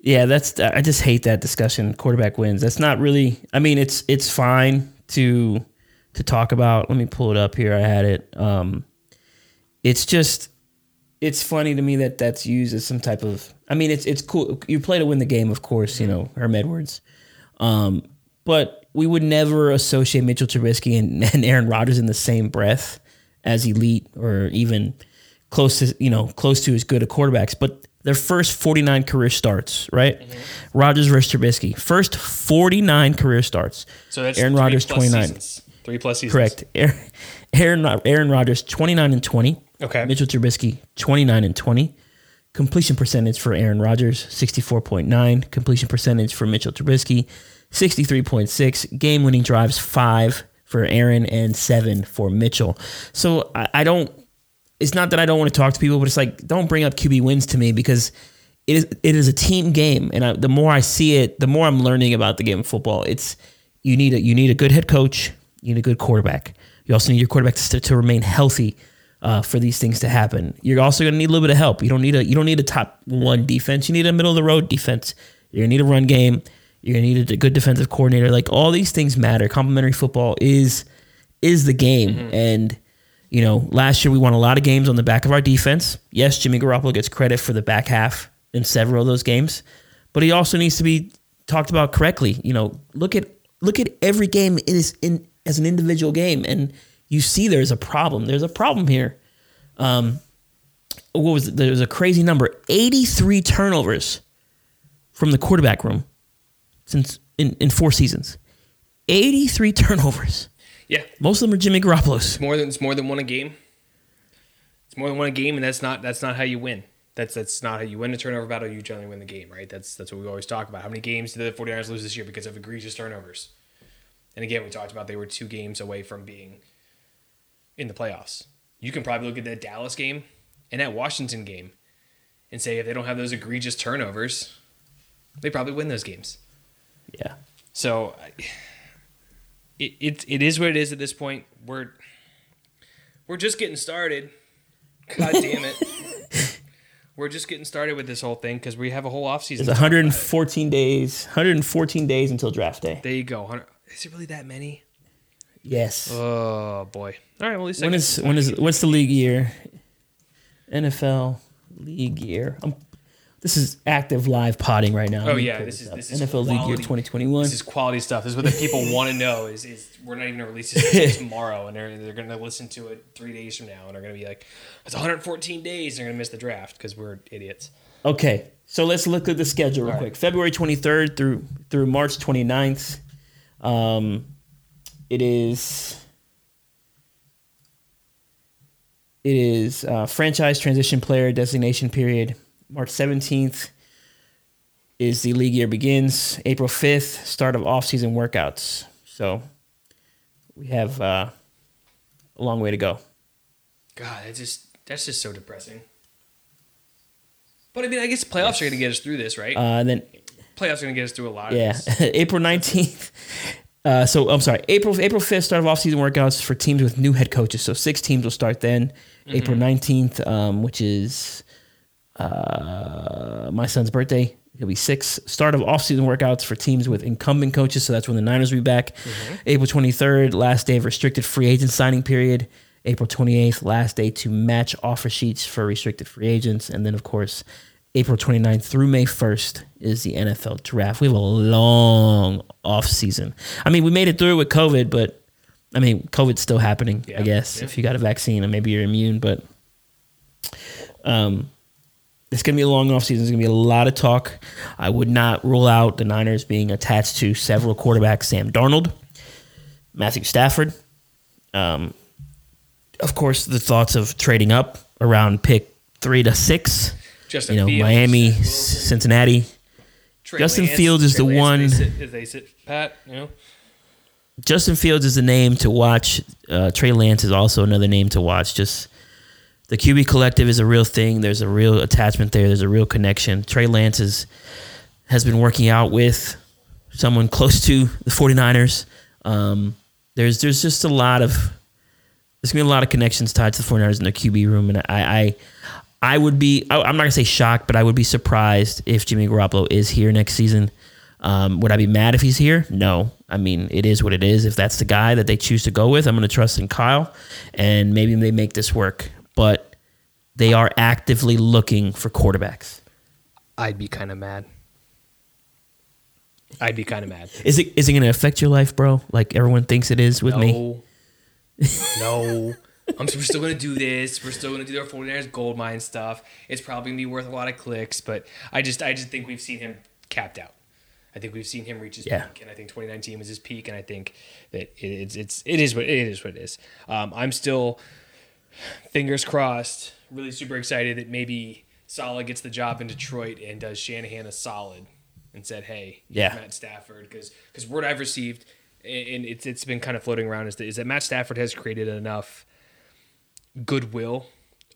Yeah, I just hate that discussion, quarterback wins. That's not really... I mean, it's fine to talk about. Let me pull it up here. I had it. It's just... It's funny to me that that's used as some type of... I mean, it's cool. You play to win the game, of course, you know, Herm Edwards. But we would never associate Mitchell Trubisky and Aaron Rodgers in the same breath as elite or even close to as good a quarterbacks. But their first 49 career starts, right? Mm-hmm. Rodgers versus Trubisky. First 49 career starts. So that's Aaron Rodgers, 29. Seasons. 3+ seasons. Correct. Aaron Rodgers, 29-20. Okay. Mitchell Trubisky, 29-20. Completion percentage for Aaron Rodgers, 64.9. Completion percentage for Mitchell Trubisky, 63.6. Game-winning drives, 5 for Aaron and 7 for Mitchell. So I don't... It's not that I don't want to talk to people, but it's like, don't bring up QB wins to me because it is a team game. And the more I see it, the more I'm learning about the game of football. It's... You need a good head coach. You need a good quarterback. You also need your quarterback to remain healthy for these things to happen. You're also going to need a little bit of help. You don't need a top one defense. You need a middle of the road defense. You're going to need a run game. You're going to need a good defensive coordinator. Like all these things matter. Complimentary football is the game. Mm-hmm. And you know, last year we won a lot of games on the back of our defense. Yes, Jimmy Garoppolo gets credit for the back half in several of those games, but he also needs to be talked about correctly. You know, look at every game as an individual game, and you see there's a problem. There's a problem here. What was it? There was a crazy number, 83 turnovers from the quarterback room since in 4 seasons. 83 turnovers. Yeah, most of them are Jimmy Garoppolo's. It's more than one a game. It's more than one a game, and that's not how you win. That's not how you win a turnover battle. You generally win the game, right? That's what we always talk about. How many games did the 49ers lose this year because of egregious turnovers? And again, we talked about they were 2 games away from being in the playoffs. You can probably look at that Dallas game and that Washington game and say if they don't have those egregious turnovers, they probably win those games. Yeah. So it is what it is at this point. We're just getting started. God damn it. We're just getting started with this whole thing because we have a whole offseason. It's 114 days until draft day. There you go. Is it really that many? Yes. Oh, boy. All right, well, at least what's the league year? NFL league year. This is active live potting right now. Oh, yeah. This is NFL quality, league year 2021. This is quality stuff. This is what the people want to know is we're not even going to release this tomorrow, and they're going to listen to it 3 days from now, and they're going to be like, it's 114 days, and they're going to miss the draft because we're idiots. Okay, so let's look at the schedule real quick. February 23rd through March 29th. It is franchise transition player designation period. March 17th is the league year begins. April 5th, start of offseason workouts. So we have a long way to go. God, that's just so depressing. But I mean, I guess playoffs are going to get us through this, right? And then playoffs are going to get us through a lot. Yeah, of this. April 19th. April 5th, start of off-season workouts for teams with new head coaches. So 6 teams will start then. Mm-hmm. April 19th, which is my son's birthday. He'll be 6. Start of off-season workouts for teams with incumbent coaches. So that's when the Niners will be back. Mm-hmm. April 23rd, last day of restricted free agent signing period. April 28th, last day to match offer sheets for restricted free agents. And then, of course, April 29th through May 1st is the NFL draft. We have a long off season. I mean, we made it through with COVID, but I mean, COVID's still happening, yeah, I guess, if you got a vaccine and maybe you're immune, but it's going to be a long off season. There's going to be a lot of talk. I would not rule out the Niners being attached to several quarterbacks, Sam Darnold, Matthew Stafford. Of course, the thoughts of trading up around pick 3 to 6. Justin Fields, Miami, Cincinnati. Justin Fields is the one. Justin Fields is the name to watch. Trey Lance is also another name to watch. Just the QB Collective is a real thing. There's a real attachment there. There's a real connection. Trey Lance has been working out with someone close to the 49ers. There's just a lot of. There's going to be a lot of connections tied to the 49ers in their QB room, and I would be, I'm not going to say shocked, but I would be surprised if Jimmy Garoppolo is here next season. Would I be mad if he's here? No. I mean, it is what it is. If that's the guy that they choose to go with, I'm going to trust in Kyle, and maybe they make this work. But they are actively looking for quarterbacks. I'd be kind of mad. Is it going to affect your life, bro? Like everyone thinks it is with me? No. We're still going to do this. We're still going to do our 49ers gold mine stuff. It's probably going to be worth a lot of clicks, but I just think we've seen him capped out. I think we've seen him reach his peak, and I think 2019 was his peak, and I think that it is what it is. I'm still, fingers crossed, really super excited that maybe Saleh gets the job in Detroit and does Shanahan a solid and said, hey, Matt Stafford, because word I've received, and it's been kind of floating around, is that Matt Stafford has created enough goodwill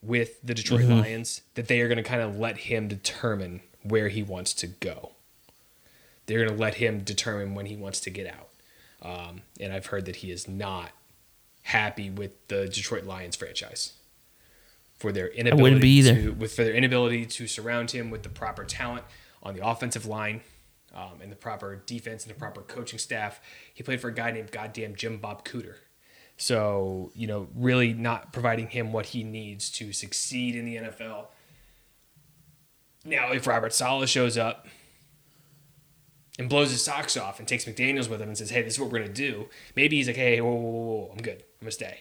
with the Detroit Lions that they are going to kind of let him determine where he wants to go. They're going to let him determine when he wants to get out. And I've heard that he is not happy with the Detroit Lions franchise for their inability to surround him with the proper talent on the offensive line, and the proper defense and the proper coaching staff. He played for a guy named goddamn Jim Bob Cooter. So, really not providing him what he needs to succeed in the NFL. Now, if Robert Saleh shows up and blows his socks off and takes McDaniels with him and says, hey, this is what we're going to do, maybe he's like, hey, whoa, I'm good. I'm going to stay.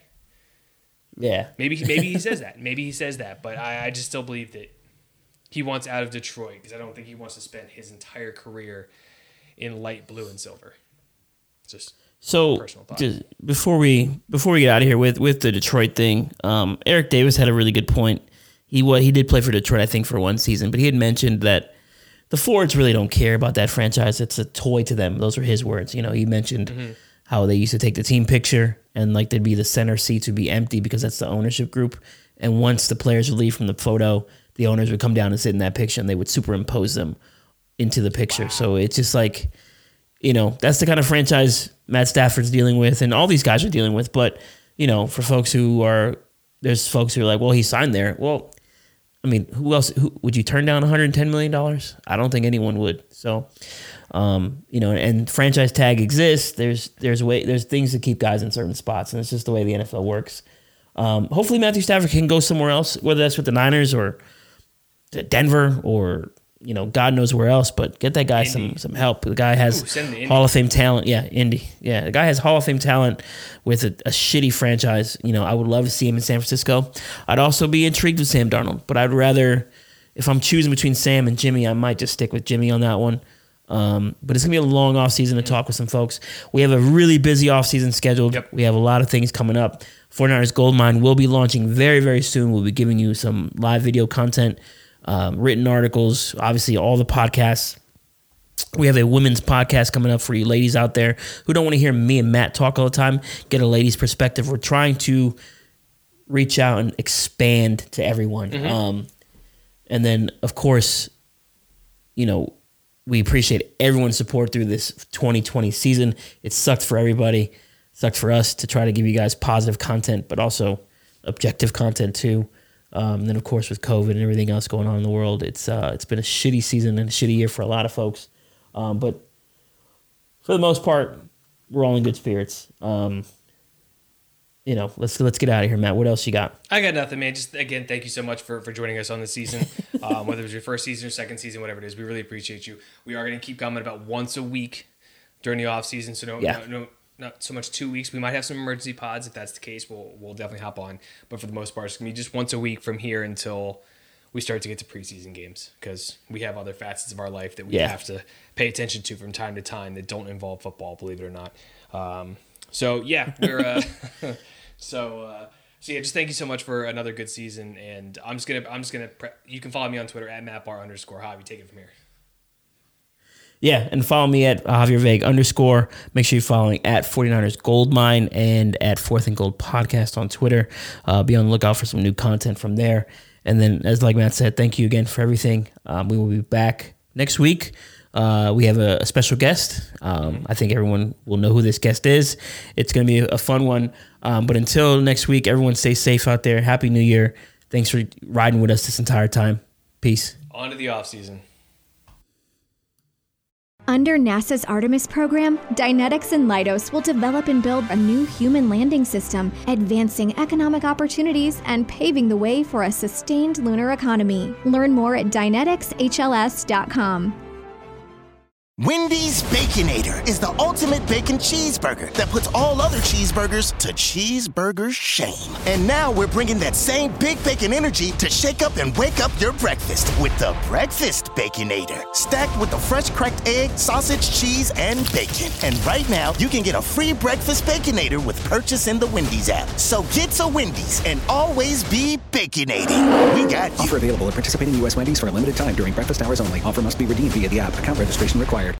Yeah. Maybe he says that. But I just still believe that he wants out of Detroit because I don't think he wants to spend his entire career in light blue and silver. So just before we get out of here with the Detroit thing, Eric Davis had a really good point. He did play for Detroit, I think, for one season, but he had mentioned that the Fords really don't care about that franchise. It's a toy to them. Those were his words. He mentioned how they used to take the team picture and like there'd be the center seats would be empty because that's the ownership group. And once the players would leave from the photo, the owners would come down and sit in that picture and they would superimpose them into the picture. Wow. So it's just like, that's the kind of franchise Matt Stafford's dealing with and all these guys are dealing with. But, for folks there's folks who are like, well, he signed there. Well, I mean, who else? Would you turn down $110 million? I don't think anyone would. So, and franchise tag exists. There's things to keep guys in certain spots. And it's just the way the NFL works. Hopefully Matthew Stafford can go somewhere else, whether that's with the Niners or Denver or, God knows where else, but get that guy some help. The guy has Hall of Fame talent. Yeah, Indy. Yeah, the guy has Hall of Fame talent with a shitty franchise. I would love to see him in San Francisco. I'd also be intrigued with Sam Darnold, but I'd rather if I'm choosing between Sam and Jimmy, I might just stick with Jimmy on that one. But it's going to be a long offseason to talk with some folks. We have a really busy offseason scheduled. Yep. We have a lot of things coming up. 49ers Goldmine will be launching very, very soon. We'll be giving you some live video content, written articles, obviously all the podcasts. We have a women's podcast coming up for you ladies out there who don't want to hear me and Matt talk all the time. Get a lady's perspective. We're trying to reach out and expand to everyone. Mm-hmm. And then, of course, you know, we appreciate everyone's support through this 2020 season. It sucked for everybody. It sucked for us to try to give you guys positive content, but also objective content too. And then, of course, with COVID and everything else going on in the world, it's been a shitty season and a shitty year for a lot of folks. But for the most part, we're all in good spirits. You know, let's get out of here, Matt. What else you got? I got nothing, man. Just, again, thank you so much for joining us on this season. Whether it was your first season or second season, whatever it is, we really appreciate you. We are going to keep coming about once a week during the off season, so not so much 2 weeks. We might have some emergency pods. If that's the case, we'll definitely hop on. But for the most part, it's going to be just once a week from here until we start to get to preseason games, because we have other facets of our life that we have to pay attention to from time to time that don't involve football, believe it or not. So just thank you so much for another good season, and I'm just gonna you can follow me on Twitter at @MattBar_Javi. Take it from here. Yeah, and follow me at @JavierVague_. Make sure you're following at 49ers Goldmine and at 4th and Gold Podcast on Twitter. Be on the lookout for some new content from there. And then, as like Matt said, thank you again for everything. We will be back next week. We have a special guest. I think everyone will know who this guest is. It's going to be a fun one. But until next week, everyone stay safe out there. Happy New Year. Thanks for riding with us this entire time. Peace. On to the offseason. Under NASA's Artemis program, Dynetics and Leidos will develop and build a new human landing system, advancing economic opportunities and paving the way for a sustained lunar economy. Learn more at DyneticsHLS.com. Wendy's Baconator is the ultimate bacon cheeseburger that puts all other cheeseburgers to cheeseburger shame. And now we're bringing that same big bacon energy to shake up and wake up your breakfast with the Breakfast Baconator. Stacked with the fresh cracked egg, sausage, cheese, and bacon. And right now, you can get a free Breakfast Baconator with purchase in the Wendy's app. So get to Wendy's and always be baconating. We got you. Offer available at participating U.S. Wendy's for a limited time during breakfast hours only. Offer must be redeemed via the app. Account registration required.